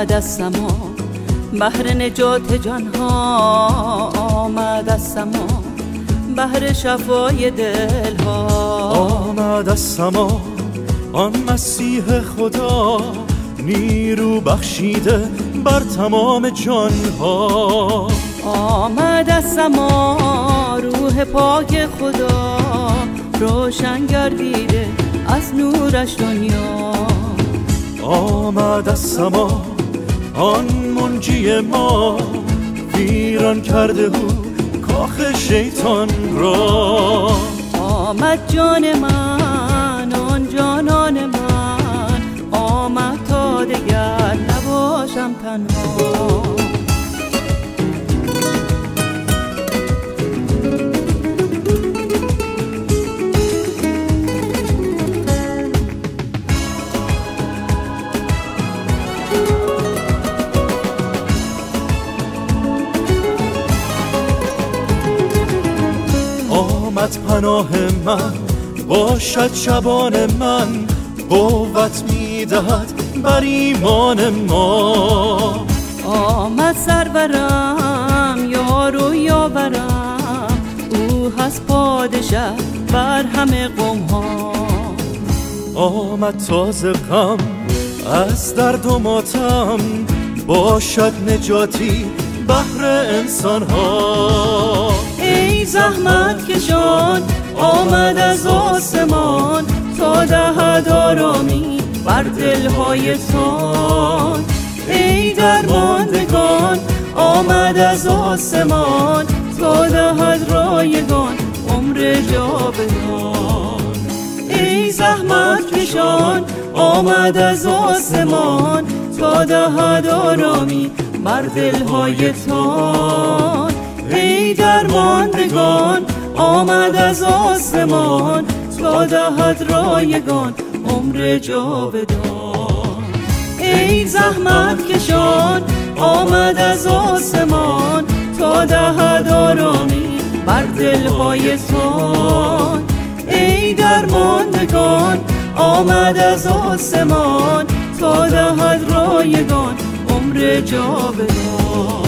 آمد از سما، بهر نجات جانها آمد از سما، بهر شفای دلها آمد از سما. آن مسیح خدا نیرو بخشیده بر تمام جانها. آمد از سما، روح پاک خدا روشن گردیده از نورش دنیا. آمد از سما، آن منجی ما ویران کرده او کاخ شیطان را. آمد جان من، آن جانان من، آمد تا دیگر نباشم تنها. آمد پناه من، باشد شبان من، قوت می دهد بر ایمان ما. آمد سرورم، یارو یاورم، او هست پادشه بر همه قوم ها. آمد تازه غم از درد و ماتم، باشد نجاتی بهر انسان ها. ای زحمت کشان آمد از آسمان، تا دهد آرامی بر دلهایتان. ای درماندگان آمد از آسمان، تا دهد رایگان عمر جاودان. ای زحمت کشان آمد از آسمان، تا دهد آرامی بر دلهایتان. ای درماندگان آمد از آسمان، تا دهد رایگان عمر جاودان. ای زحمت کشان آمد از آسمان، تا دهد آرامی بر دلهایتان. ای درماندگان آمد از آسمان، تا دهد رایگان عمر جاودان.